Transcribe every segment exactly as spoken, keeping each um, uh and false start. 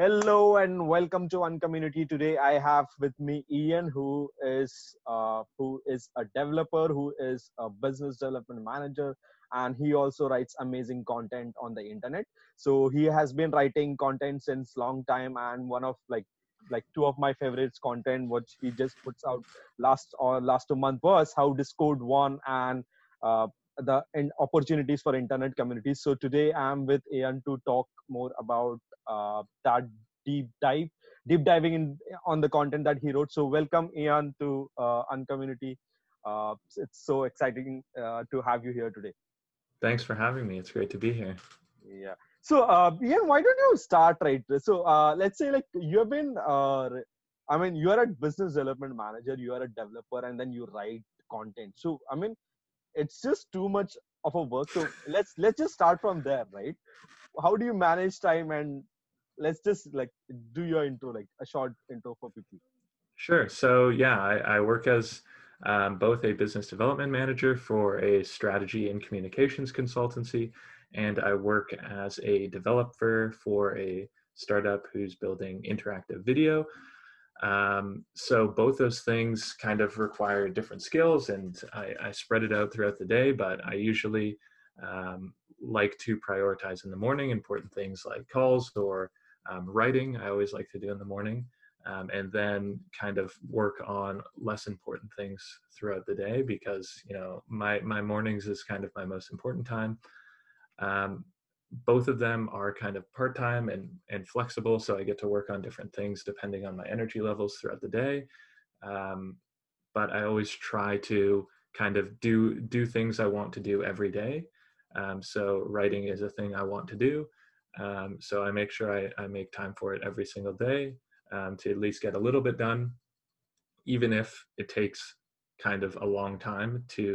Hello and welcome to Uncommunity. Today I have with me Ian, who is uh, who is a developer, who is a business development manager, and he also writes amazing content on the internet. So he has been writing content since long time, and one of like like two of my favorites content which he just puts out last or last two month was how Discord won and uh, the and opportunities for internet communities. So today I'm with Ian to talk more about Uh, that deep dive, deep diving in on the content that he wrote. So welcome Ian to uh, Uncommunity. Uh, it's so exciting uh, to have you here today. Thanks for having me. It's great to be here. Yeah. So uh, Ian, why don't you start right? So uh, let's say like you have been, uh, I mean, you are a business development manager, you are a developer, and then you write content. So I mean, it's just too much of a work. So let's let's just start from there, right? How do you manage time? And let's just like do your intro, like a short intro for people. Sure. So yeah, I, I work as um, both a business development manager for a strategy and communications consultancy, and I work as a developer for a startup who's building interactive video. Um, so both those things kind of require different skills, and I, I spread it out throughout the day, but I usually um, like to prioritize in the morning important things like calls or um, writing. I always like to do in the morning, um, and then kind of work on less important things throughout the day because, you know, my, my mornings is kind of my most important time. Um, both of them are kind of part-time and, and flexible. So I get to work on different things depending on my energy levels throughout the day. Um, but I always try to kind of do, do things I want to do every day. Um, so writing is a thing I want to do. Um, so I make sure I, I make time for it every single day um, to at least get a little bit done, even if it takes kind of a long time to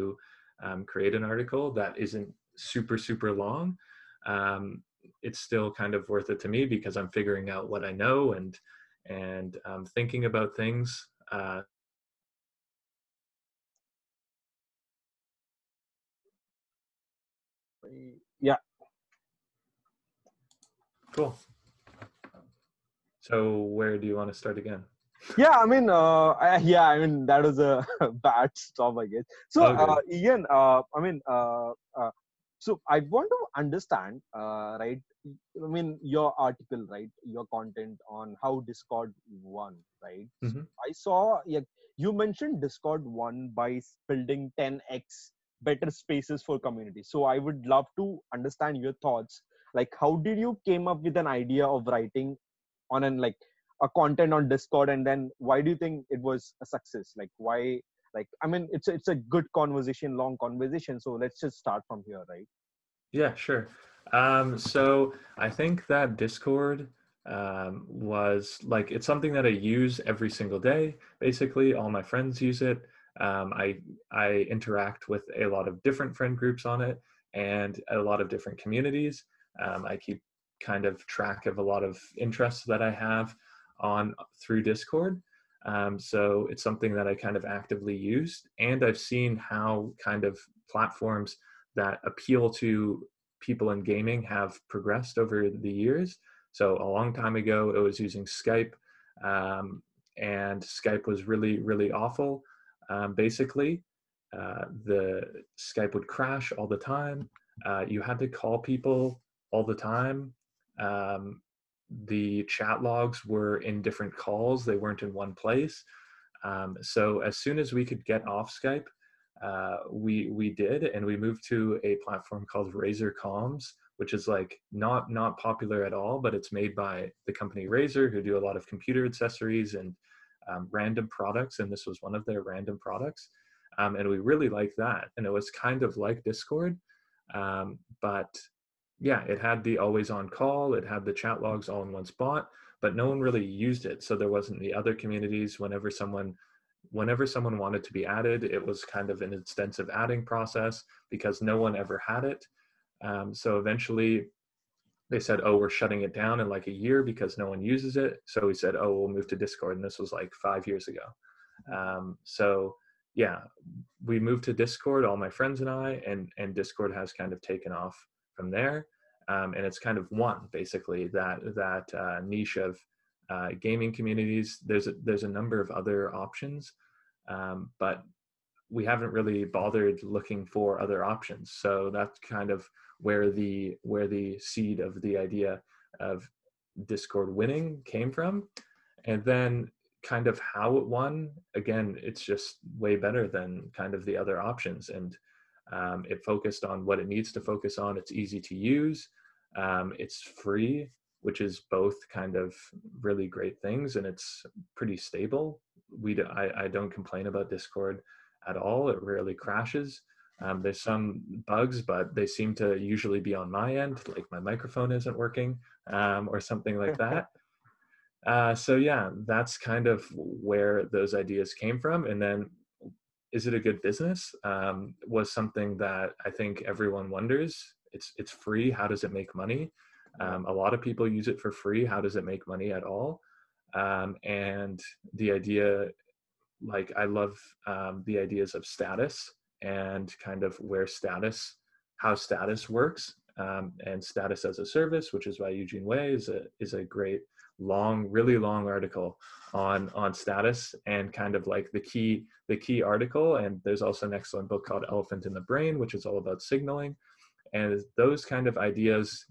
um, create an article that isn't super, super long. Um, it's still kind of worth it to me because I'm figuring out what I know and, and um, thinking about things. Uh, yeah. Cool. So where do you want to start again? Yeah, I mean, uh, I, yeah, I mean, that was a bad stop, I guess. So okay. uh, Ian, uh, I mean, uh, uh, So I want to understand, uh, right, I mean, your article, right, your content on how Discord won, right? Mm-hmm. So I saw, yeah, you mentioned Discord won by building ten X better spaces for communities. So I would love to understand your thoughts. Like, how did you came up with an idea of writing on an, like, a content on Discord? And then why do you think it was a success? Like, why? Like, I mean, it's, it's a good conversation, long conversation. So let's just start from here, right? Yeah, sure. Um, so I think that Discord um, was like, it's something that I use every single day. Basically, all my friends use it. Um, I, I interact with a lot of different friend groups on it and a lot of different communities. Um, I keep kind of track of a lot of interests that I have on through Discord. Um, so it's something that I kind of actively used, and I've seen how kind of platforms that appeal to people in gaming have progressed over the years. So a long time ago, it was using Skype, um, and Skype was really, really awful. Um, basically, uh, the Skype would crash all the time. Uh, you had to call people all the time. Um, The chat logs were in different calls. They weren't in one place. Um, so as soon as we could get off Skype, uh, we we did, and we moved to a platform called Razer Comms, which is like not not popular at all, but it's made by the company Razer, who do a lot of computer accessories and um, random products, and this was one of their random products. Um, and we really liked that. And it was kind of like Discord, um, but yeah, it had the always on call, it had the chat logs all in one spot, but no one really used it. So there wasn't the other communities. Whenever someone, whenever someone wanted to be added, it was kind of an extensive adding process because no one ever had it. Um, so eventually they said, oh, we're shutting it down in like a year because no one uses it. So we said, oh, we'll move to Discord. And this was like five years ago. Um, so yeah, we moved to Discord, all my friends and I, and, and Discord has kind of taken off from there. Um, and it's kind of one, basically, that that uh, niche of uh, gaming communities. There's a, there's a number of other options, um, but we haven't really bothered looking for other options. So that's kind of where the where the seed of the idea of Discord winning came from. And then kind of how it won, again, it's just way better than kind of the other options. And um, it focused on what it needs to focus on. It's easy to use. Um, it's free, which is both kind of really great things, and it's pretty stable. We do, I, I don't complain about Discord at all. It rarely crashes. Um, there's some bugs, but they seem to usually be on my end, like my microphone isn't working um, or something like that. Uh, so yeah, that's kind of where those ideas came from. And then, is it a good business? Um, was something that I think everyone wonders. It's, it's free. How does it make money? Um, a lot of people use it for free. How does it make money at all? Um, and the idea, like, I love um, the ideas of status and kind of where status, how status works, um, and status as a service, which is why Eugene Wei is a, is a great, long, really long article on on status, and kind of like the key the key article. And there's also an excellent book called Elephant in the Brain, which is all about signaling. And those kind of ideas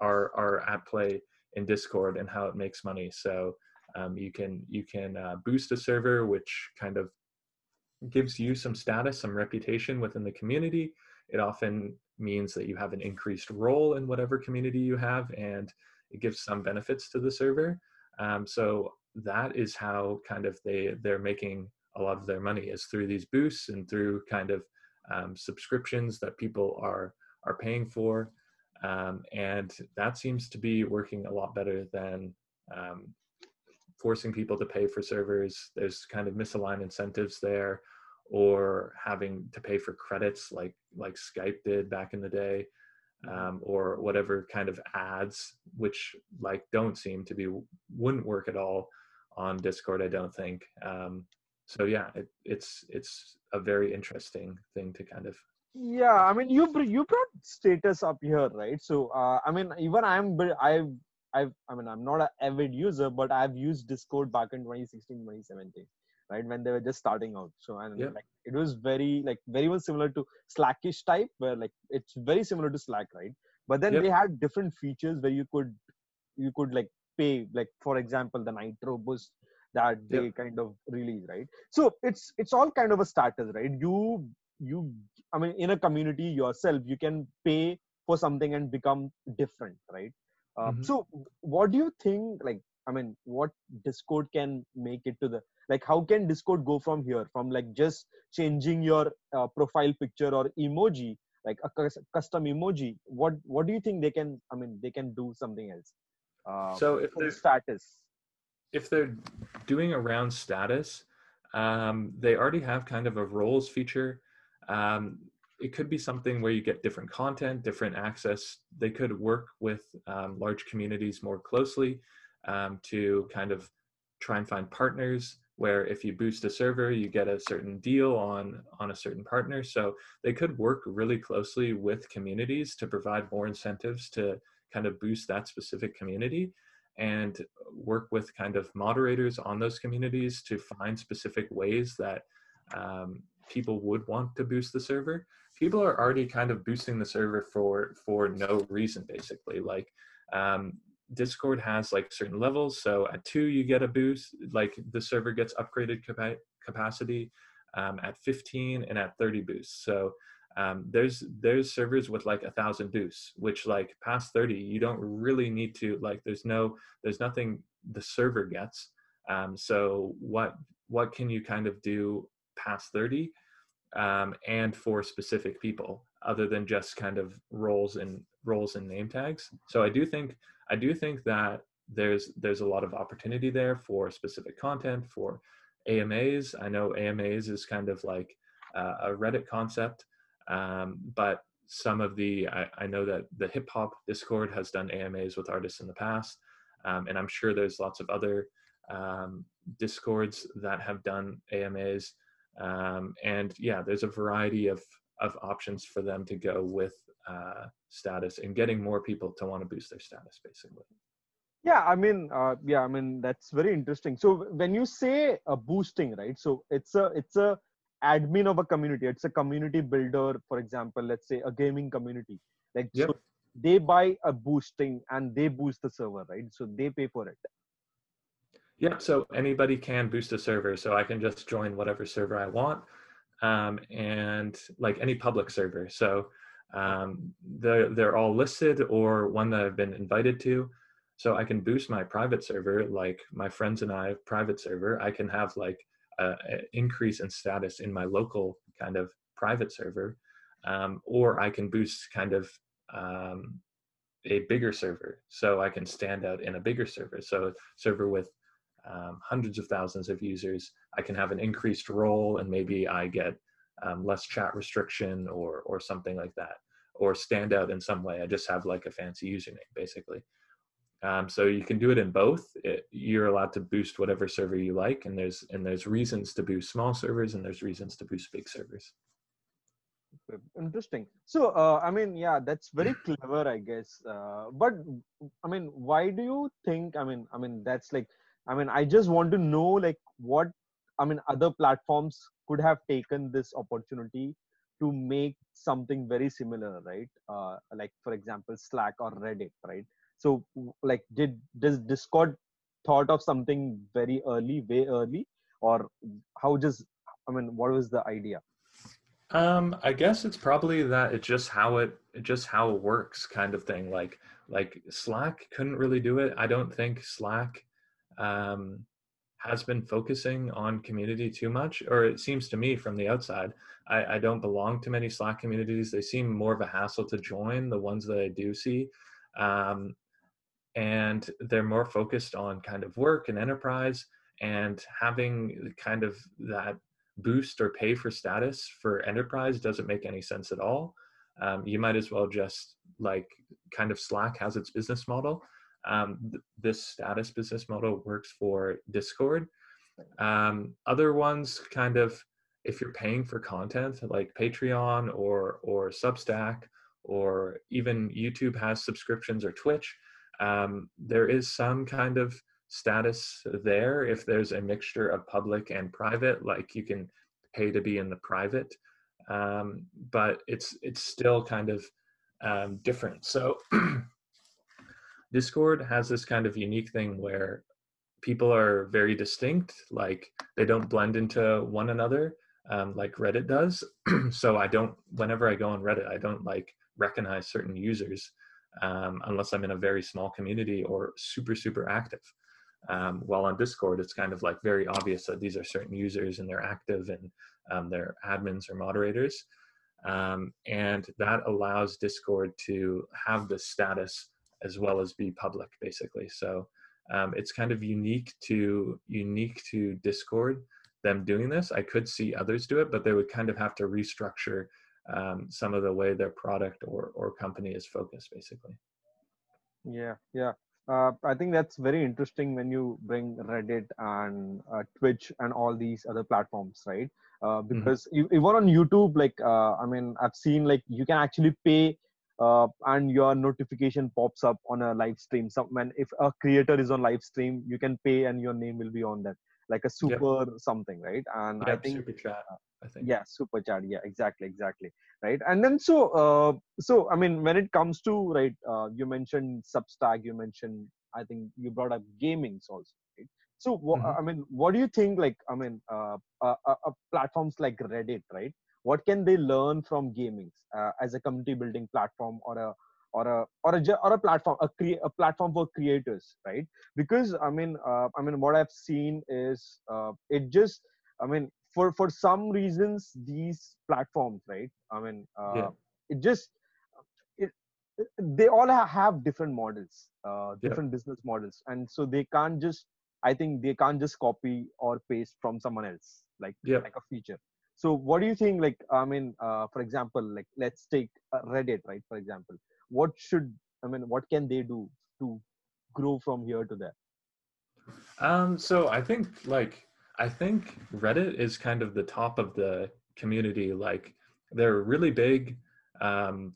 are are at play in Discord and how it makes money. So um, you can you can uh, boost a server, which kind of gives you some status, some reputation within the community. It often means that you have an increased role in whatever community you have, and it gives some benefits to the server. Um, so that is how kind of they, they're making a lot of their money, is through these boosts and through kind of um, subscriptions that people are, are paying for. Um, and that seems to be working a lot better than um, forcing people to pay for servers. There's kind of misaligned incentives there, or having to pay for credits like, like Skype did back in the day. Um, or whatever kind of ads, which like don't seem to be, wouldn't work at all on Discord, I don't think. Um, so yeah, it, it's it's a very interesting thing to kind of. Yeah, I mean, you you brought status up here, right? So uh, I mean, even I'm I've I've I mean I'm not an avid user, but I've used Discord back in twenty sixteen, twenty seventeen. Right, when they were just starting out. So and yeah. like it was very like very much similar to Slackish type, where like it's very similar to Slack, right? But then yep. they had different features where you could you could like pay, like for example the Nitro Boost that yep. they kind of released, right? So it's it's all kind of a status, right? You you I mean in a community yourself, you can pay for something and become different, right? Uh, mm-hmm. So what do you think? Like I mean, what Discord can make it to the like how can Discord go from here, from like just changing your uh, profile picture or emoji, like a custom emoji? What what do you think they can, I mean, they can do something else? Uh, so if they're, status. If they're doing around status, um, they already have kind of a roles feature. Um, it could be something where you get different content, different access. They could work with um, large communities more closely um, to kind of try and find partners, where if you boost a server, you get a certain deal on, on a certain partner. So they could work really closely with communities to provide more incentives to kind of boost that specific community, and work with kind of moderators on those communities to find specific ways that um, people would want to boost the server. People are already kind of boosting the server for, for no reason, basically. Like, um, Discord has like certain levels. So at two, you get a boost, like the server gets upgraded capa capacity um, at fifteen and at thirty boosts. So um, there's there's servers with like a thousand boosts, which like past thirty, you don't really need to, like there's no, there's nothing the server gets. Um, so what, what can you kind of do past thirty um, and for specific people, other than just kind of roles and roles and name tags? So I do think I do think that there's there's a lot of opportunity there for specific content, for A M As. I know A M As is kind of like uh, a Reddit concept, um, but some of the, I, I know that the hip hop Discord has done A M As with artists in the past, um, and I'm sure there's lots of other um, Discords that have done A M As. Um, and yeah, there's a variety of of options for them to go with uh, status and getting more people to want to boost their status, basically. Yeah, I mean, uh, yeah, I mean, that's very interesting. So when you say uh, boosting, right? So it's a, it's a admin of a community. It's a community builder, for example, let's say a gaming community. Like yep. so they buy a boosting and they boost the server, right? So they pay for it. Yeah, so anybody can boost a server. So I can just join whatever server I want, um, and like any public server. So um, they're, they're all listed or one that I've been invited to. So I can boost my private server, like my friends and I private server. I can have like an increase in status in my local kind of private server, um, or I can boost kind of um, a bigger server. So I can stand out in a bigger server. So a server with Um, hundreds of thousands of users, I can have an increased role and maybe I get um, less chat restriction or or something like that, or stand out in some way. I just have like a fancy username, basically. Um, so you can do it in both. It, you're allowed to boost whatever server you like, and there's and there's reasons to boost small servers and there's reasons to boost big servers. Interesting. So uh, I mean, yeah, that's very clever, I guess. Uh, but I mean, why do you think? I mean, I mean, that's like. I mean, I just want to know, like, what, I mean, other platforms could have taken this opportunity to make something very similar, right? Uh, like, for example, Slack or Reddit, right? So, like, did this Discord thought of something very early, way early? Or how just, I mean, what was the idea? Um, I guess it's probably that it's just how it, just how it works kind of thing. Like, like Slack couldn't really do it. I don't think Slack... Um, has been focusing on community too much, or it seems to me from the outside. I, I don't belong to many Slack communities. They seem more of a hassle to join, the ones that I do see. Um, and they're more focused on kind of work and enterprise, and having kind of that boost or pay for status for enterprise doesn't make any sense at all. Um, you might as well just like kind of Slack has its business model. Um, th this status business model works for Discord. Um, other ones kind of, if you're paying for content like Patreon or, or Substack, or even YouTube has subscriptions, or Twitch, um, there is some kind of status there. If there's a mixture of public and private, like you can pay to be in the private, um, but it's, it's still kind of um, different. So Discord has this kind of unique thing where people are very distinct, like they don't blend into one another um, like Reddit does. So I don't, whenever I go on Reddit, I don't like recognize certain users um, unless I'm in a very small community or super, super active. Um, while on Discord, it's kind of like very obvious that these are certain users and they're active and um, they're admins or moderators. Um, and that allows Discord to have the status as well as be public, basically. So um, it's kind of unique to unique to Discord, them doing this. I could see others do it, but they would kind of have to restructure um, some of the way their product or, or company is focused, basically. Yeah, yeah. Uh, I think that's very interesting when you bring Reddit and uh, Twitch and all these other platforms, right? Uh, because mm-hmm. even on YouTube, like, uh, I mean, I've seen like you can actually pay Uh, and your notification pops up on a live stream. Some, when if a creator is on live stream, you can pay and your name will be on that, like a super yep. something, right? And yep, I think super chat. I think yeah, super chat. Yeah, exactly, exactly, right. And then so uh, so I mean, when it comes to right, uh, you mentioned Substack. You mentioned I think you brought up gamings also. Right? So mm-hmm. I mean, what do you think? Like I mean, uh, uh, uh, platforms like Reddit, right? What can they learn from gaming uh, as a community building platform or a or a or a or a platform a, cre a platform for creators, right? Because I mean uh, I mean what I've seen is uh, it just I mean for for some reasons these platforms, right? I mean uh, yeah. it just it, it they all have different models, uh, different yeah. business models, and so they can't just I think they can't just copy or paste from someone else like yeah. like a feature. So what do you think, like, I mean, uh, for example, like, let's take Reddit, right, for example. What should, I mean, what can they do to grow from here to there? Um, so I think, like, I think Reddit is kind of the top of the community, like, They're really big. Um,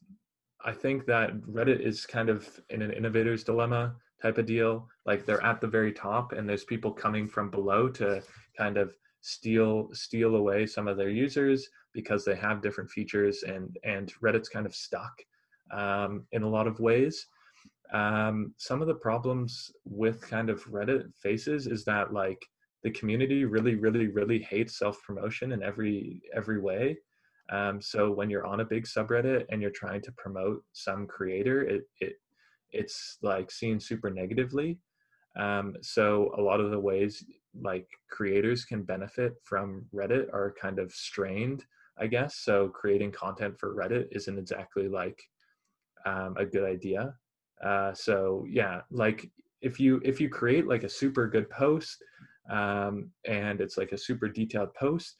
I think that Reddit is kind of in an innovator's dilemma type of deal. Like, they're at the very top and there's people coming from below to kind of steal steal away some of their users because they have different features, and, and Reddit's kind of stuck um, in a lot of ways. Um, some of the problems with kind of Reddit faces is that, like, the community really, really, really hates self-promotion in every, every way. Um, so when you're on a big subreddit and you're trying to promote some creator, it, it it's like seen super negatively. Um, so a lot of the ways like creators can benefit from Reddit are kind of strained, I guess. So creating content for Reddit isn't exactly like um, a good idea. Uh, so yeah, like if you, if you create like a super good post um, and it's like a super detailed post,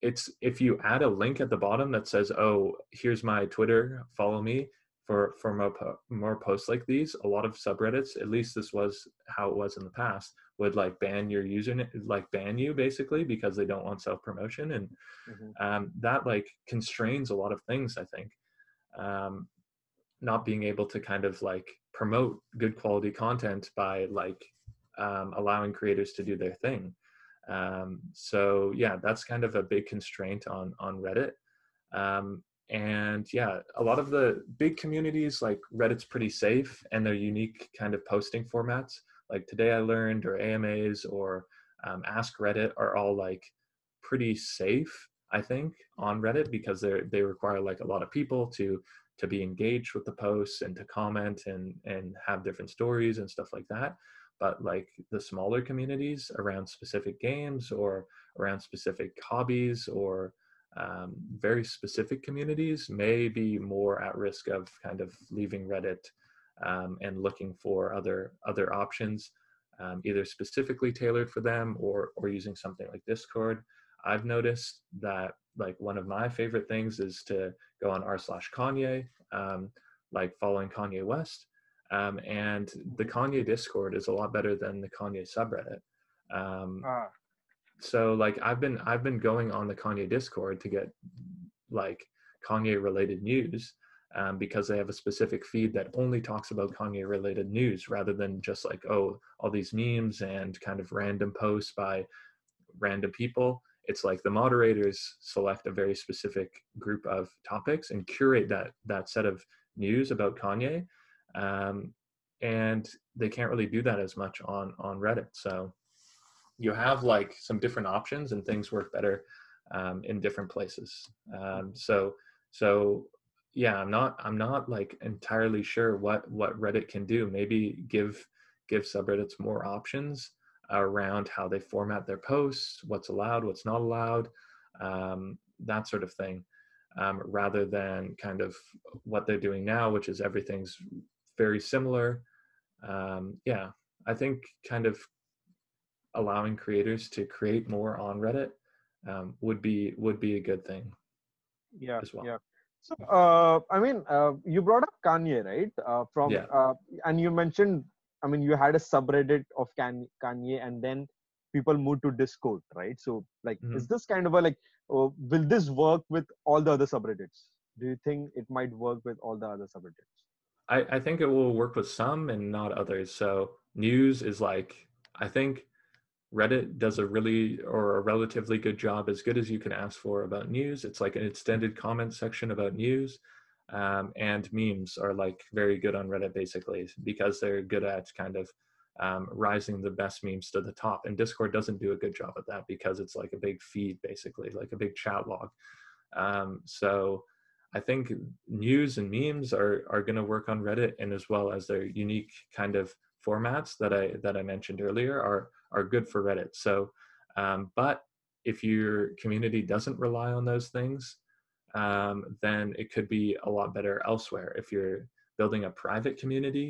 it's if you add a link at the bottom that says, oh, here's my Twitter, follow me for, for more, po more posts like these, a lot of subreddits, at least this was how it was in the past, would like ban your username, like ban you basically because they don't want self-promotion. And mm-hmm. um, that like constrains a lot of things, I think. Um, not being able to kind of like promote good quality content by like um, allowing creators to do their thing. Um, so yeah, that's kind of a big constraint on, on Reddit. Um, and yeah, a lot of the big communities, like Reddit's pretty safe and their unique kind of posting formats, like Today I Learned or A M As or, um, Ask Reddit are all like pretty safe, I think, on Reddit because they're, they require like a lot of people to, to be engaged with the posts and to comment and, and have different stories and stuff like that. But like the smaller communities around specific games or around specific hobbies or um, very specific communities may be more at risk of kind of leaving Reddit um, and looking for other other options, um, either specifically tailored for them or, or using something like Discord. I've noticed that like one of my favorite things is to go on r slash Kanye, um, like following Kanye West. Um, and the Kanye Discord is a lot better than the Kanye subreddit. Um, ah. So like I've been, I've been going on the Kanye Discord to get like Kanye related news um, because they have a specific feed that only talks about Kanye related news rather than just like, oh, all these memes and kind of random posts by random people. It's like the moderators select a very specific group of topics and curate that, that set of news about Kanye. Um, and they can't really do that as much on, on Reddit. So you have like some different options and things work better, um, in different places. Um, so, so yeah, I'm not, I'm not like entirely sure what, what Reddit can do. Maybe give, give subreddits more options around how they format their posts, what's allowed, what's not allowed, um, that sort of thing. Um, rather than kind of what they're doing now, which is everything's very similar. Um, yeah, I think kind of allowing creators to create more on Reddit um, would be would be a good thing. Yeah, as well. Yeah. So uh, I mean, uh, you brought up Kanye, right? Uh, from yeah. uh, and you mentioned, I mean, you had a subreddit of Kanye, and then people moved to Discord, right? So like, mm-hmm. is this kind of a like? Oh, will this work with all the other subreddits? Do you think it might work with all the other subreddits? I, I think it will work with some and not others. So news is like, I think Reddit does a really or a relatively good job, as good as you can ask for about news. It's like an extended comment section about news. Um, and memes are like very good on Reddit basically because they're good at kind of Um, rising the best memes to the top, and Discord doesn't do a good job at that because it's like a big feed basically, like a big chat log. Um, so I think news and memes are are going to work on Reddit, and as well as their unique kind of formats that I that I mentioned earlier are are good for Reddit. So, um, but if your community doesn't rely on those things, um, then it could be a lot better elsewhere. If you're building a private community,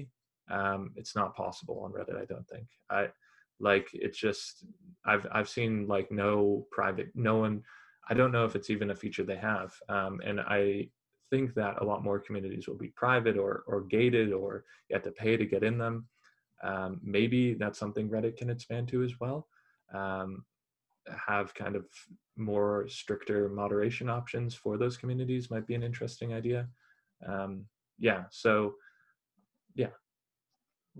Um, it's not possible on Reddit, I don't think. I like it's just I've I've seen like no private, no one. I don't know if it's even a feature they have, um, and I think that a lot more communities will be private or or gated, or you have to pay to get in them. Um, maybe that's something Reddit can expand to as well. Um, have kind of more stricter moderation options for those communities might be an interesting idea. Um, yeah. So, yeah.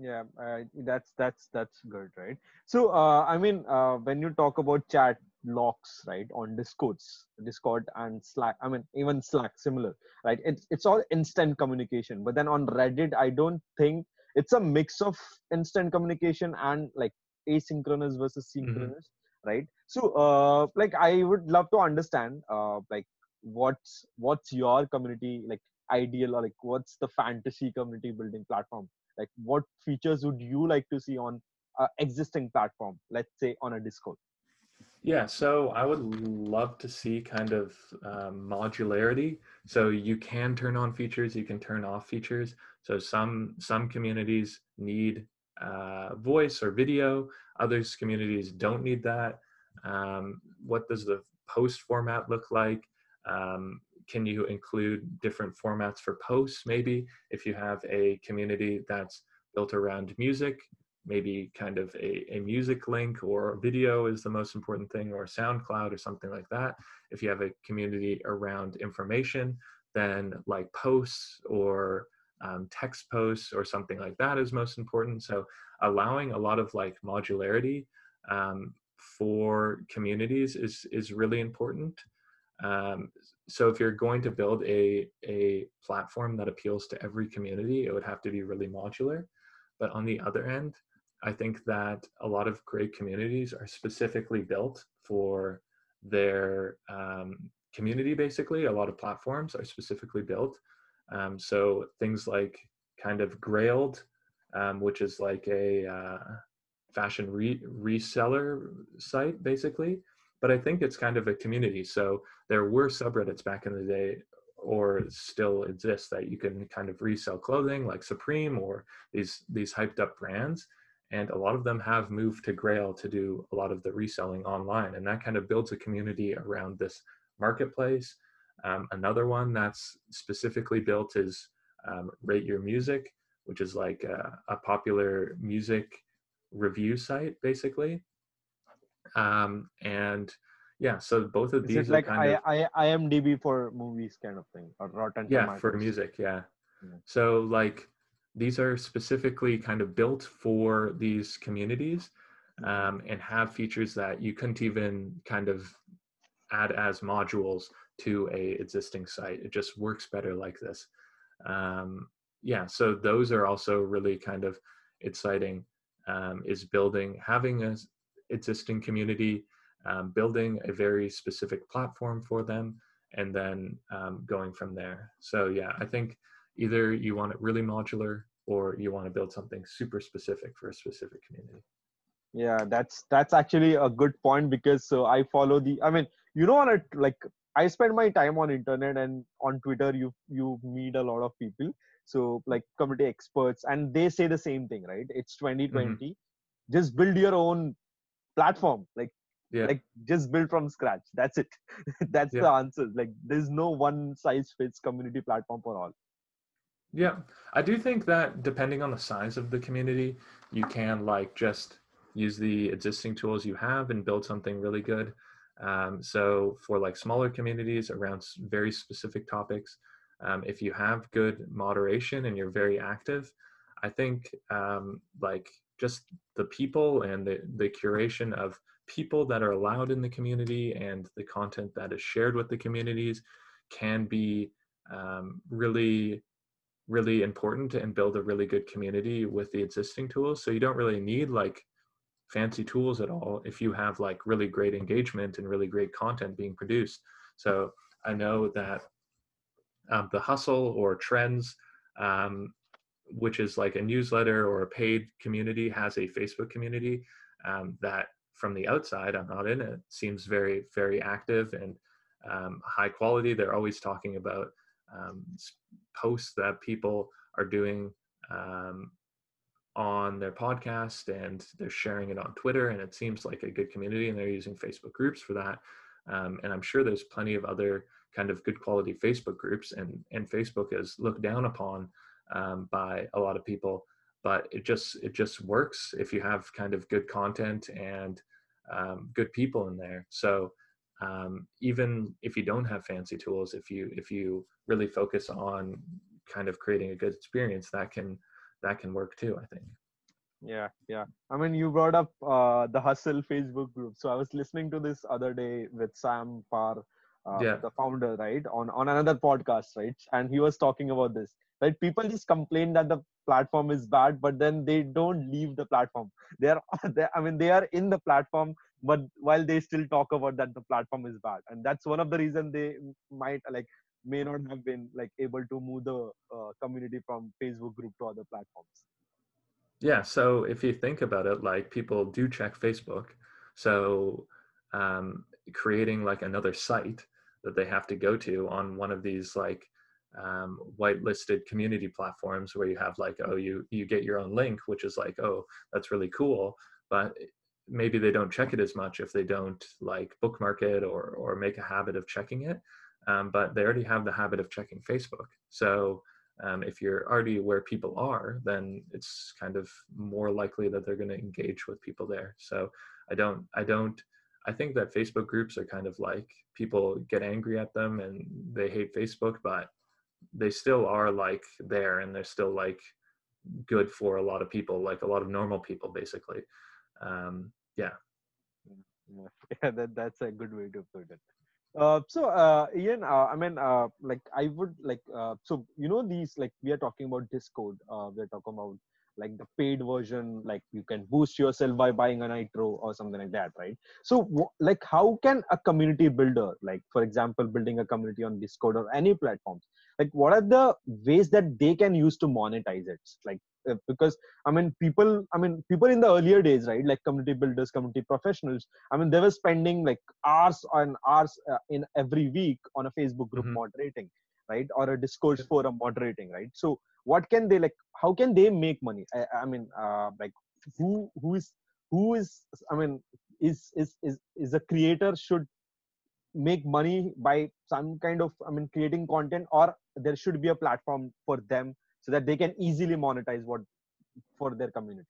Yeah, uh, that's that's that's good, right? So, uh, I mean, uh, when you talk about chat locks, right, on Discords, Discord and Slack, I mean, even Slack, similar, right? It's it's all instant communication. But then on Reddit, I don't think it's a mix of instant communication and like asynchronous versus synchronous, mm-hmm. right? So, uh, like, I would love to understand, uh, like, what's what's your community like ideal, or like what's the fantasy community building platform? Like, what features would you like to see on uh, existing platform, let's say on a Discord? Yeah, so I would love to see kind of um, modularity. So you can turn on features, you can turn off features. So some, some communities need uh, voice or video, others communities don't need that. Um, what does the post format look like? Um, Can you include different formats for posts? Maybe if you have a community that's built around music, maybe kind of a, a music link or video is the most important thing, or SoundCloud or something like that. If you have a community around information, then like posts or um, text posts or something like that is most important. So allowing a lot of like modularity um, for communities is, is really important. Um, So if you're going to build a, a platform that appeals to every community, it would have to be really modular. But on the other end, I think that a lot of great communities are specifically built for their um, community, basically. A lot of platforms are specifically built. Um, so things like kind of Grailed, um, which is like a uh, fashion re reseller site, basically. But I think it's kind of a community. So there were subreddits back in the day, or still exist, that you can kind of resell clothing like Supreme or these, these hyped up brands. And a lot of them have moved to Grail to do a lot of the reselling online. And that kind of builds a community around this marketplace. Um, another one that's specifically built is um, Rate Your Music, which is like a, a popular music review site, basically. Um, and yeah, so both of these is it like are kind I, of, I, IMDB for movies kind of thing, or Rotten Tomatoes. Yeah, for music, yeah. yeah. So like these are specifically kind of built for these communities um, and have features that you couldn't even kind of add as modules to a existing site. It just works better like this. Um, yeah, so those are also really kind of exciting, um, is building, having a existing community, um, building a very specific platform for them, and then um, going from there. So yeah, I think either you want it really modular or you want to build something super specific for a specific community. Yeah, that's that's actually a good point, because so I follow the, I mean, you know, on a, like I spend my time on internet and on Twitter, you you meet a lot of people. So like community experts, and they say the same thing, right? It's twenty twenty, mm-hmm. just build your own platform, like yeah. like just build from scratch, that's it. That's yeah. the answer. Like there's no one size fits community platform for all. Yeah, I do think that depending on the size of the community, you can like just use the existing tools you have and build something really good. Um, so for like smaller communities around very specific topics, um, if you have good moderation and you're very active, I think um, like just the people and the, the curation of people that are allowed in the community and the content that is shared with the communities can be um, really, really important and build a really good community with the existing tools. So you don't really need like fancy tools at all if you have like really great engagement and really great content being produced. So I know that um, the Hustle or Trends, um, which is like a newsletter or a paid community, has a Facebook community um, that from the outside, I'm not in it, seems very, very active and um, high quality. They're always talking about um, posts that people are doing um, on their podcast, and they're sharing it on Twitter, and it seems like a good community, and they're using Facebook groups for that. Um, and I'm sure there's plenty of other kind of good quality Facebook groups, and, and Facebook is looked down upon Um, by a lot of people, but it just it just works if you have kind of good content and um, good people in there. So um, even if you don't have fancy tools, if you if you really focus on kind of creating a good experience, that can that can work too, I think. Yeah, yeah. I mean, you brought up uh, the Hustle Facebook group. So I was listening to this other day with Sam Parr, uh, yeah. the founder, right, on on another podcast, right, and he was talking about this. Right, people just complain that the platform is bad, but then they don't leave the platform. They are, they, I mean, they are in the platform, but while they still talk about that the platform is bad, and that's one of the reasons they might like may not have been like able to move the uh, community from Facebook group to other platforms. Yeah, so if you think about it, like people do check Facebook. So um, creating like another site that they have to go to on one of these like um, whitelisted community platforms where you have like, oh, you, you get your own link, which is like, oh, that's really cool. But maybe they don't check it as much if they don't like bookmark it or, or make a habit of checking it. Um, but they already have the habit of checking Facebook. So Um, if you're already where people are, then it's kind of more likely that they're going to engage with people there. So I don't, I don't, I think that Facebook groups are kind of like people get angry at them and they hate Facebook, but they still are like there and they're still like good for a lot of people, like a lot of normal people basically. Um, yeah. Yeah, that, that's a good way to put it. Uh, so, uh, Ian, uh, I mean, uh, like I would like, uh, so, you know, these, like we are talking about Discord, uh, we're talking about like the paid version, like you can boost yourself by buying a Nitro or something like that, right? So like, how can a community builder, like for example, building a community on Discord or any platforms, like what are the ways that they can use to monetize it? Like, because I mean, people, I mean, people in the earlier days, right? Like community builders, community professionals. I mean, they were spending like hours on hours uh, in every week on a Facebook group mm-hmm. moderating, right? Or a Discord forum moderating, right? So what can they like, how can they make money? I, I mean, uh, like who, who is, who is, I mean, is, is, is, is a creator should make money by some kind of, I mean, creating content, or there should be a platform for them so that they can easily monetize what for their community.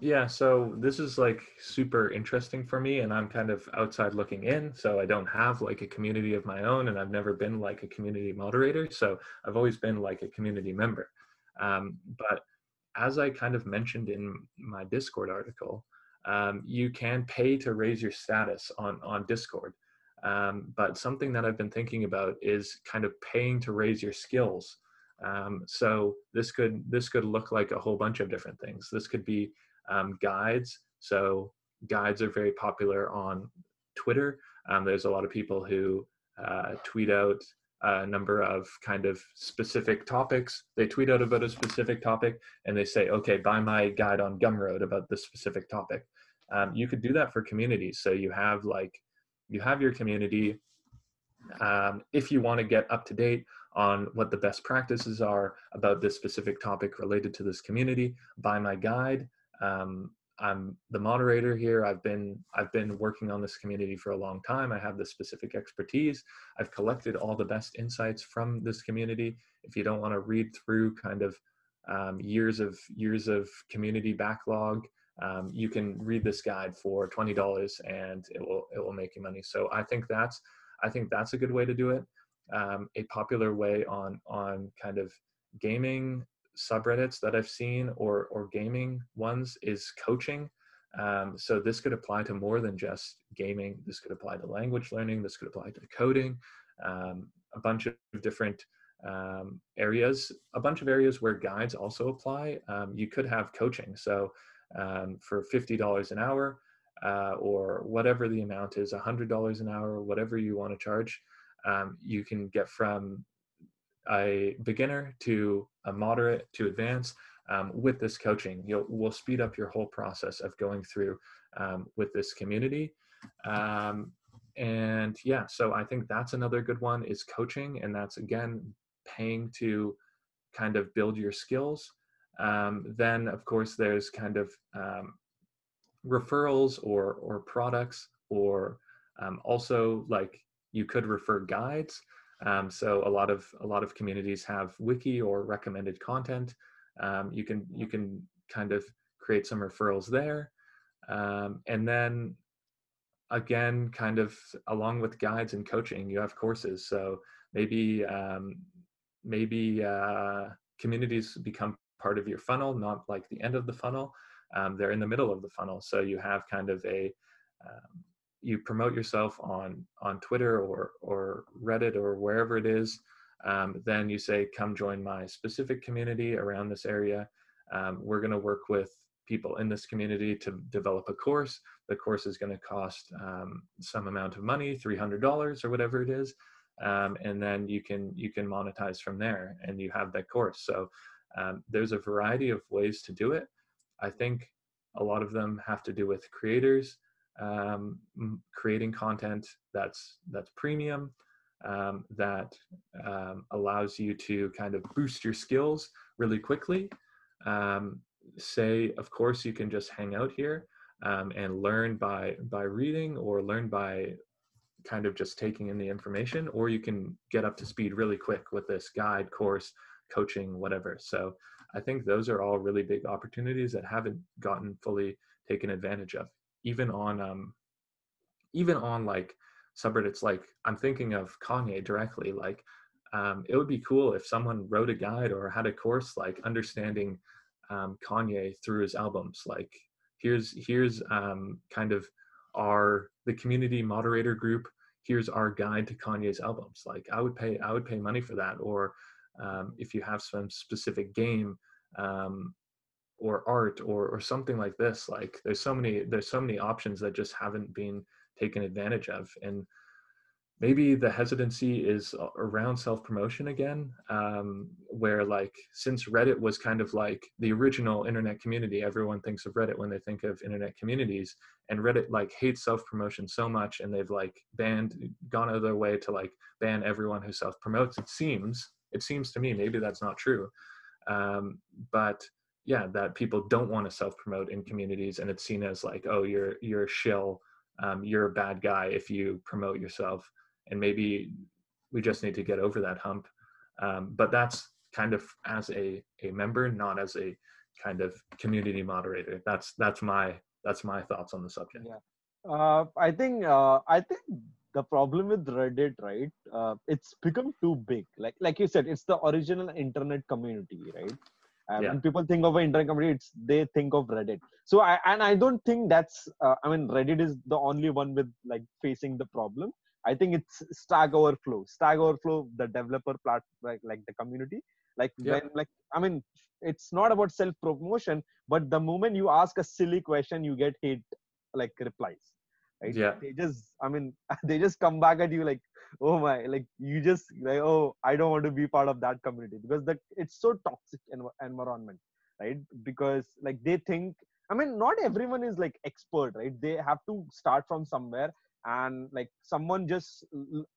Yeah, so this is like super interesting for me, and I'm kind of outside looking in, so I don't have like a community of my own, and I've never been like a community moderator, so I've always been like a community member. Um, but as I kind of mentioned in my Discord article, um, you can pay to raise your status on, on Discord. Um, but something that I've been thinking about is kind of paying to raise your skills. Um, so this could, this could look like a whole bunch of different things. This could be um, guides. So guides are very popular on Twitter. Um, there's a lot of people who uh, tweet out a number of kind of specific topics. They tweet out about a specific topic and they say, okay, buy my guide on Gumroad about this specific topic. Um, you could do that for communities. So you have like, you have your community. Um, if you want to get up to date on what the best practices are about this specific topic related to this community, buy my guide. Um, I'm the moderator here. I've been, I've been working on this community for a long time. I have this specific expertise. I've collected all the best insights from this community. If you don't want to read through kind of um, years of years of community backlog, um, you can read this guide for twenty dollars and it will, it will make you money. So I think that's, I think that's a good way to do it. Um, a popular way on on kind of gaming subreddits that I've seen or or gaming ones is coaching. Um, so this could apply to more than just gaming. This could apply to language learning. This could apply to coding. Um, a bunch of different um, areas. A bunch of areas where guides also apply. Um, you could have coaching. So um, for fifty dollars an hour uh, or whatever the amount is, one hundred dollars an hour, whatever you want to charge. Um, you can get from a beginner to a moderate to advanced um, with this coaching. You'll we'll speed up your whole process of going through um, with this community. Um, and yeah, so I think that's another good one is coaching. And that's again, paying to kind of build your skills. Um, then of course, there's kind of um, referrals or, or products or um, also like, you could refer guides. Um, so a lot of a lot of communities have wiki or recommended content. Um, you can you can kind of create some referrals there. Um, and then again, kind of along with guides and coaching, you have courses. So maybe um, maybe uh, communities become part of your funnel, not like the end of the funnel. Um, they're in the middle of the funnel. So you have kind of a, um, you promote yourself on on Twitter or, or Reddit or wherever it is. Um, then you say, come join my specific community around this area. Um, we're going to work with people in this community to develop a course. The course is going to cost um, some amount of money, three hundred dollars or whatever it is. Um, and then you can, you can monetize from there, and you have that course. So um, there's a variety of ways to do it. I think a lot of them have to do with creators, um, creating content that's, that's premium, um, that um, allows you to kind of boost your skills really quickly. Um, say, of course, you can just hang out here um, and learn by, by reading, or learn by kind of just taking in the information, or you can get up to speed really quick with this guide, course, coaching, whatever. So I think those are all really big opportunities that haven't gotten fully taken advantage of, even on, um, even on like subreddits. Like I'm thinking of Kanye directly. Like um, it would be cool if someone wrote a guide or had a course like understanding um, Kanye through his albums. Like here's here's um, kind of our the community moderator group. Here's our guide to Kanye's albums. Like I would pay I would pay money for that. Or Um, if you have some specific game um, or art or, or something like this, like there's so many, there's so many options that just haven't been taken advantage of. And maybe the hesitancy is around self-promotion again, um, where like, since Reddit was kind of like the original internet community, everyone thinks of Reddit when they think of internet communities, and Reddit like hates self-promotion so much. And they've like banned, gone out of their way to like ban everyone who self-promotes, it seems. It seems to me, maybe that's not true. Um, but yeah, that people don't want to self-promote in communities, and it's seen as like, oh, you're, you're a shill, um, you're a bad guy if you promote yourself. And maybe we just need to get over that hump. Um, but that's kind of as a, a member, not as a kind of community moderator. That's, that's my, that's my thoughts on the subject. Yeah. Uh, I think, uh, I think, the problem with Reddit, right? Uh, it's become too big. Like, like you said, it's the original internet community, right? And yeah. When people think of an internet community, it's, they think of Reddit. So, I and I don't think that's. Uh, I mean, Reddit is the only one with like facing the problem. I think it's Stack Overflow. Stack Overflow, the developer platform, like, like the community. Like, yeah. when, like I mean, it's not about self-promotion, but the moment you ask a silly question, you get hate like replies. Right? Yeah. They just, I mean, they just come back at you like, oh my, like you just like, oh, I don't want to be part of that community, because the, it's so toxic env- environment, right? Because like they think, I mean, not everyone is like expert, right? They have to start from somewhere, and like someone just,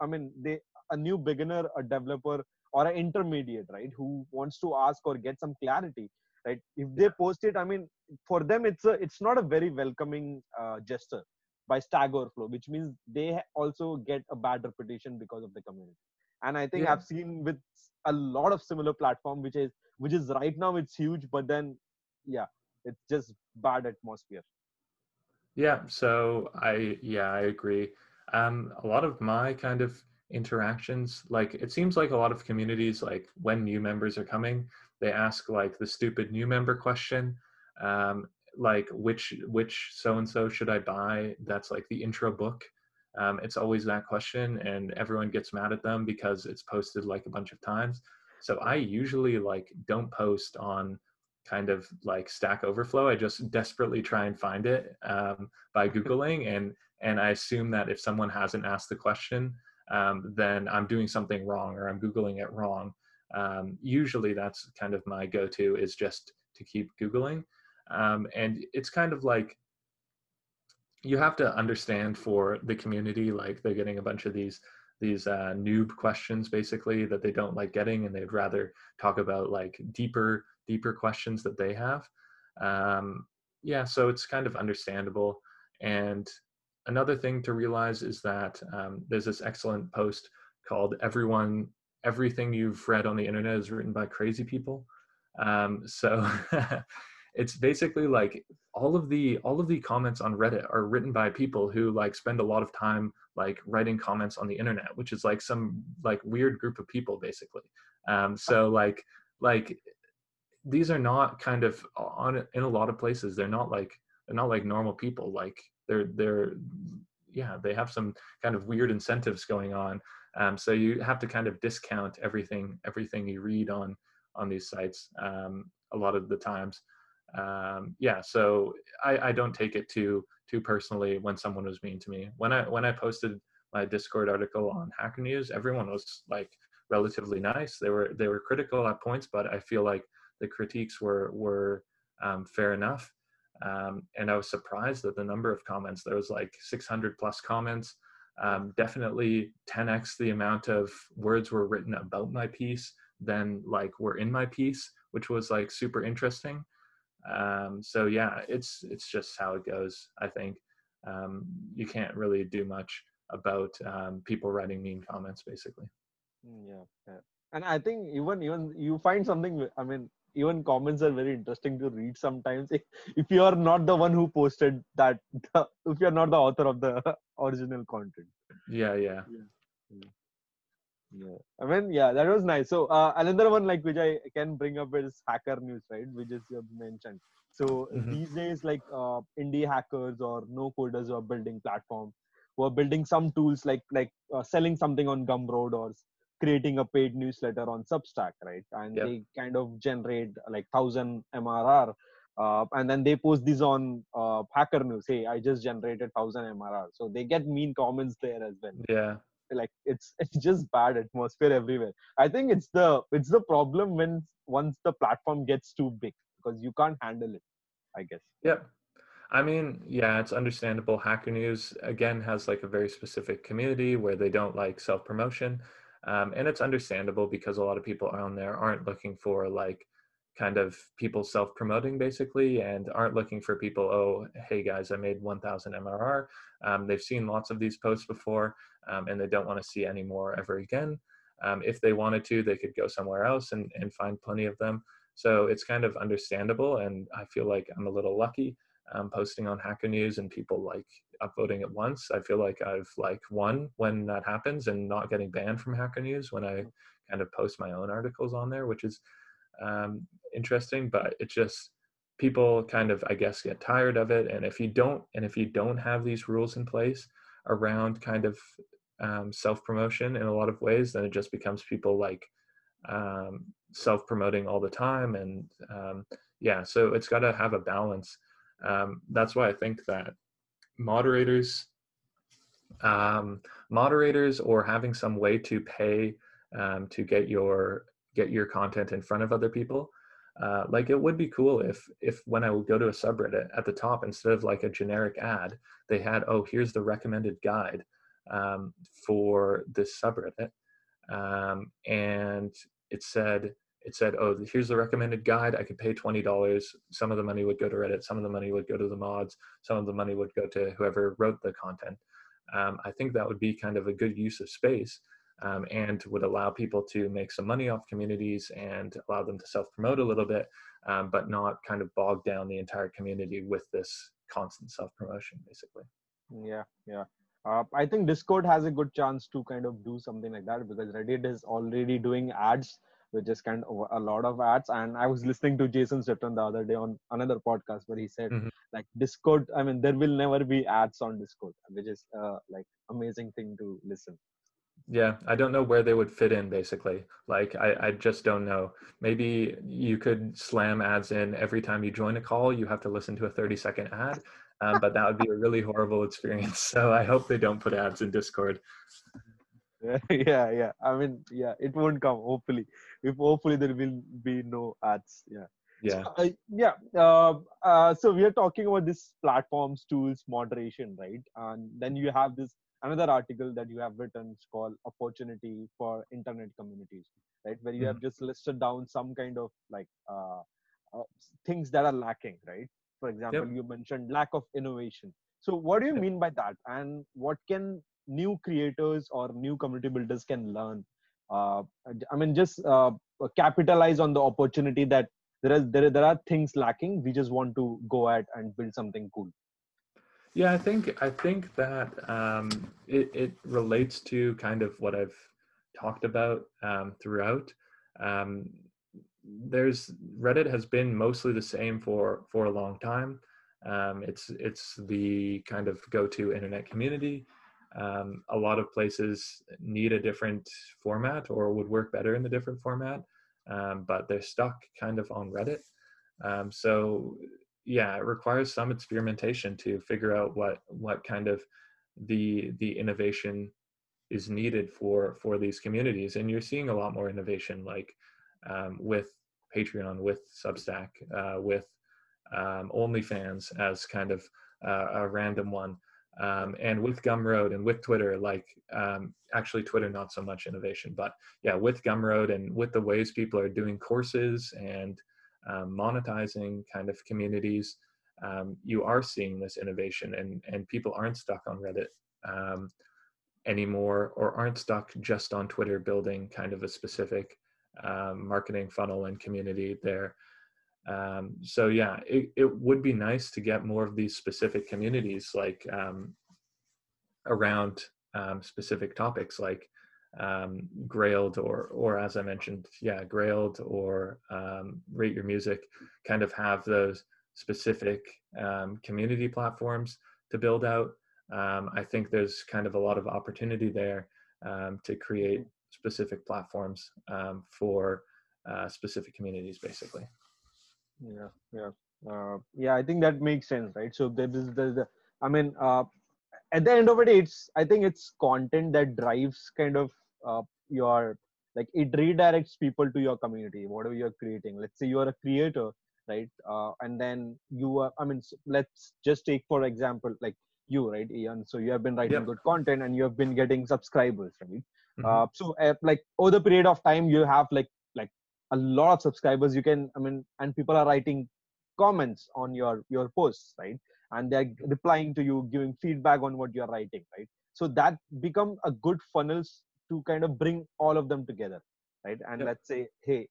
I mean, they, a new beginner, a developer or an intermediate, right? Who wants to ask or get some clarity, right? If they post it, I mean, for them, it's a, it's not a very welcoming uh, gesture. By Stack Overflow, which means they also get a bad reputation because of the community. And I think yeah. I've seen with a lot of similar platform, which is which is right now it's huge, but then yeah, it's just bad atmosphere. Yeah, so I yeah I agree. Um, a lot of my kind of interactions, like it seems like a lot of communities, like when new members are coming, they ask like the stupid new member question. Um, like which which so-and-so should I buy? That's like the intro book. Um, it's always that question, and everyone gets mad at them because it's posted like a bunch of times. So I usually like don't post on kind of like Stack Overflow. I just desperately try and find it um, by Googling, and and I assume that if someone hasn't asked the question, um, then I'm doing something wrong or I'm Googling it wrong. Um, usually that's kind of my go-to, is just to keep Googling. Um, and it's kind of like, you have to understand for the community, like they're getting a bunch of these, these uh, noob questions basically that they don't like getting, and they'd rather talk about like deeper, deeper questions that they have. Um, yeah, so it's kind of understandable. And another thing to realize is that um, there's this excellent post called Everyone, Everything You've Read on the Internet is Written by Crazy People. Um, so It's basically like all of the all of the comments on Reddit are written by people who like spend a lot of time like writing comments on the internet, which is like some like weird group of people basically. Um, so like like these are not kind of on in a lot of places. They're not like they're not like normal people. Like they're they're yeah they have some kind of weird incentives going on. Um, so you have to kind of discount everything everything you read on on these sites um, a lot of the times. Um, yeah, so I, I don't take it too too personally when someone was mean to me. When I when I posted my Discord article on Hacker News, everyone was like relatively nice. They were they were critical at points, but I feel like the critiques were were um, fair enough. Um, and I was surprised at the number of comments. There was like six hundred plus comments. Um, definitely ten X the amount of words were written about my piece than like were in my piece, which was like super interesting. Um, so yeah, it's, it's just how it goes. I think, um, you can't really do much about, um, people writing mean comments basically. Yeah. yeah. And I think even, even you find something, I mean, even comments are very interesting to read sometimes. If, if you are not the one who posted that, if you're not the author of the original content. Yeah, yeah. Yeah. yeah. I mean, yeah, that was nice. So uh, another one like which I can bring up is Hacker News, right? Which is you mentioned. So mm-hmm. these days like uh, indie hackers or no coders who are building platforms, who are building some tools like, like uh, selling something on Gumroad or creating a paid newsletter on Substack, right? And yep. they kind of generate like thousand M R R, uh, and then they post these on uh, Hacker News. Hey, I just generated thousand M R R, so they get mean comments there as well. Yeah, like it's it's just bad atmosphere everywhere. I think it's the it's the problem when once the platform gets too big because you can't handle it, I guess. Yep. I mean, yeah, it's understandable. Hacker News again has like a very specific community where they don't like self-promotion. Um, and it's understandable because a lot of people on there aren't looking for like kind of people self-promoting basically and aren't looking for people, oh, hey guys, I made one thousand M R R. Um, they've seen lots of these posts before um, and they don't want to see any more ever again. Um, if they wanted to, they could go somewhere else and, and find plenty of them. So it's kind of understandable and I feel like I'm a little lucky um, posting on Hacker News and people like upvoting at once. I feel like I've like won when that happens and not getting banned from Hacker News when I kind of post my own articles on there, which is um, interesting, but it's just people kind of, I guess, get tired of it. And if you don't, and if you don't have these rules in place around kind of um, self-promotion in a lot of ways, then it just becomes people like um, self-promoting all the time. And um, yeah, so it's got to have a balance. Um, that's why I think that moderators um, moderators or having some way to pay um, to get your get your content in front of other people. Uh, like it would be cool if if when I would go to a subreddit at the top, instead of like a generic ad, they had, oh, here's the recommended guide um, for this subreddit. Um, and it said, it said, oh, here's the recommended guide. I could pay twenty dollars. Some of the money would go to Reddit. Some of the money would go to the mods. Some of the money would go to whoever wrote the content. Um, I think that would be kind of a good use of space um, and would allow people to make some money off communities and allow them to self-promote a little bit, um, but not kind of bog down the entire community with this constant self-promotion, basically. Yeah, yeah. Uh, I think Discord has a good chance to kind of do something like that because Reddit is already doing ads, which is kind of a lot of ads. And I was listening to Jason Stratton the other day on another podcast where he said mm-hmm. like Discord, I mean, there will never be ads on Discord, which is uh, like amazing thing to listen. Yeah. I don't know where they would fit in basically. Like, I, I just don't know. Maybe you could slam ads in every time you join a call, you have to listen to a thirty second ad, um, but that would be a really horrible experience. So I hope they don't put ads in Discord. yeah yeah I mean yeah it won't come hopefully if hopefully there will be no ads. yeah yeah so, uh, yeah uh, uh, so we are talking about this platforms, tools, moderation, right? And then you have this another article that you have written called Opportunity for Internet Communities, right, where you mm-hmm. have just listed down some kind of like uh, uh, things that are lacking, right? For example, yep. you mentioned lack of innovation. So what do you yep. mean by that, and what can new creators or new community builders can learn? Uh, I mean, just uh, capitalize on the opportunity that there are there, there are things lacking. We just want to go at and build something cool. Yeah, I think I think that um, it, it relates to kind of what I've talked about um, throughout. Um, there's Reddit has been mostly the same for for a long time. Um, it's it's the kind of go-to internet community. Um, a lot of places need a different format or would work better in the different format, um, but they're stuck kind of on Reddit. Um, so. Yeah, it requires some experimentation to figure out what what kind of the the innovation is needed for for these communities. And you're seeing a lot more innovation, like um, with Patreon, with Substack, uh, with um, OnlyFans as kind of uh, a random one, um, and with Gumroad and with Twitter. Like um, actually, Twitter not so much innovation, but yeah, with Gumroad and with the ways people are doing courses and Um, monetizing kind of communities, um, you are seeing this innovation, and and people aren't stuck on Reddit um, anymore, or aren't stuck just on Twitter building kind of a specific um, marketing funnel and community there. Um, so yeah, it, it would be nice to get more of these specific communities, like um, around um, specific topics, like um Grailed, or or as I mentioned, yeah, Grailed or um Rate Your Music, kind of have those specific um community platforms to build out. um I think there's kind of a lot of opportunity there um to create specific platforms um for uh specific communities, basically. Yeah, yeah, uh, yeah, I think that makes sense, right? So there is the, I mean, uh at the end of it, it's I think it's content that drives kind of Uh, your, like, it redirects people to your community, whatever you're creating. Let's say you are a creator, right? Uh, and then you are, I mean, let's just take for example, like you, right, Ian? So you have been writing, yep, good content, and you have been getting subscribers, right? Mm-hmm. Uh, so uh, like over the period of time, you have like like a lot of subscribers. You can, I mean, and people are writing comments on your your posts, right? And they're replying to you, giving feedback on what you're writing, right? So that become a good funnels to kind of bring all of them together, right? And yep, let's say, hey,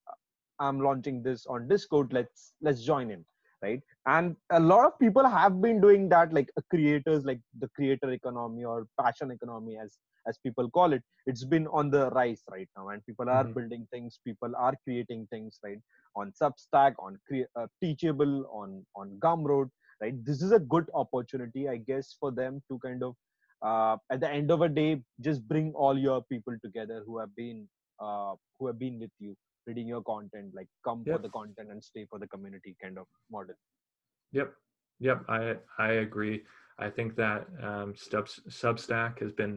I'm launching this on Discord. Let's let's join in, right? And a lot of people have been doing that, like creators, like the creator economy or passion economy, as as people call it. It's been on the rise right now, and people are, mm-hmm, building things, people are creating things, right? On Substack, on uh, Teachable, on on Gumroad, right? This is a good opportunity, I guess, for them to kind of, Uh, at the end of a day, just bring all your people together who have been uh, who have been with you, reading your content, like come, yep, for the content and stay for the community kind of model. Yep, yep, I I agree. I think that um, Sub Substack has been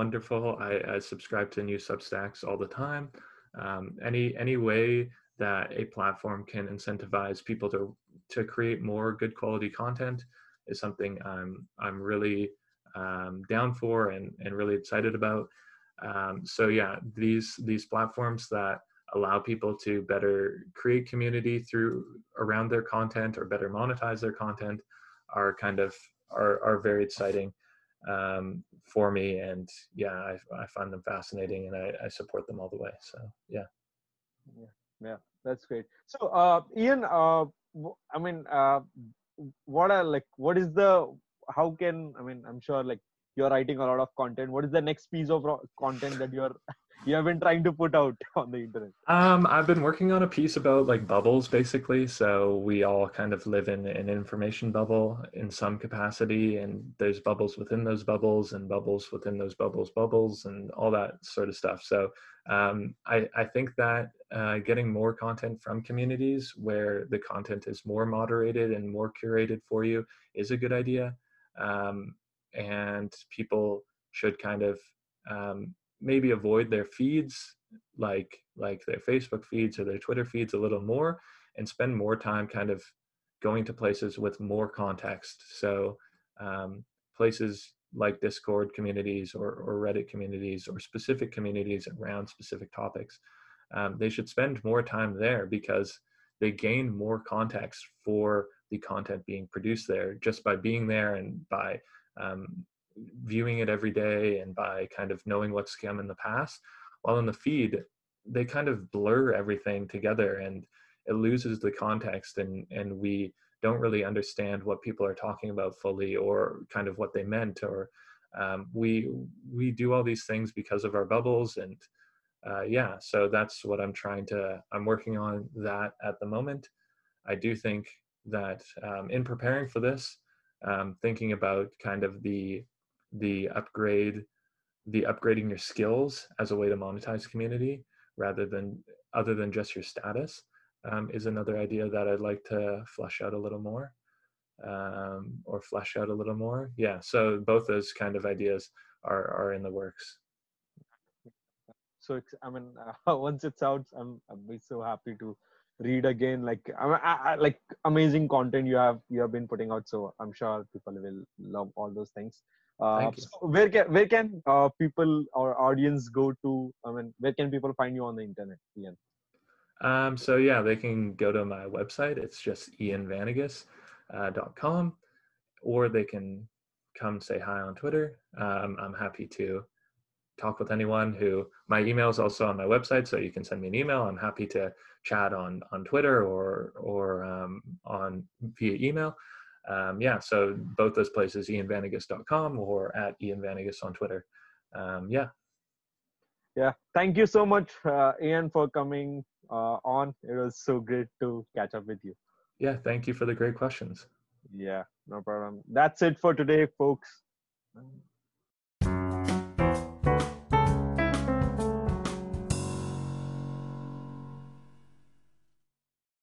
wonderful. I, I subscribe to new Substacks all the time. Um, any any way that a platform can incentivize people to to create more good quality content is something I'm I'm really Um, down for and, and really excited about. Um, so yeah, these these platforms that allow people to better create community through around their content or better monetize their content are kind of are, are very exciting um, for me. And yeah, I, I find them fascinating, and I, I support them all the way. So yeah, yeah, yeah, that's great. So uh, Ian, uh, I mean, uh, what are like what is the how can, I mean, I'm sure like you're writing a lot of content. What is the next piece of content that you're, you have been trying to put out on the internet? Um, I've been working on a piece about like bubbles, basically. So we all kind of live in an information bubble in some capacity, and there's bubbles within those bubbles and bubbles within those bubbles, bubbles and all that sort of stuff. So um, I, I think that uh, getting more content from communities where the content is more moderated and more curated for you is a good idea. Um, and people should kind of um, maybe avoid their feeds, like like their Facebook feeds or their Twitter feeds a little more, and spend more time kind of going to places with more context. So um, places like Discord communities or, or Reddit communities or specific communities around specific topics, um, they should spend more time there because they gain more context for the content being produced there just by being there and by um, viewing it every day and by kind of knowing what's come in the past. While in the feed, they kind of blur everything together, and it loses the context, and, and we don't really understand what people are talking about fully, or kind of what they meant, or um, we we do all these things because of our bubbles. And uh, yeah, so that's what I'm trying to, I'm working on that at the moment. I do think that um, in preparing for this, um, thinking about kind of the the upgrade, the upgrading your skills as a way to monetize community rather than other than just your status um, is another idea that I'd like to flesh out a little more um, or flesh out a little more. Yeah, so both those kind of ideas are, are in the works. So, I mean, uh, once it's out, I'm, I'll be so happy to read again, like I, I, like amazing content you have you have been putting out. So I'm sure people will love all those things. Uh, so where can where can uh, people or audience go to? I mean, where can people find you on the internet, Ian? Um, so yeah, they can go to my website. It's just ian vanegas dot com, or they can come say hi on Twitter. Um, I'm happy to talk with anyone who, my email is also on my website, so you can send me an email. I'm happy to chat on, on Twitter or, or um, on via email. Um, yeah, so both those places, ian vanegas dot com or at ianvanegas on Twitter. Um, yeah. Yeah, thank you so much, uh, Ian, for coming uh, on. It was so great to catch up with you. Yeah, thank you for the great questions. Yeah, no problem. That's it for today, folks.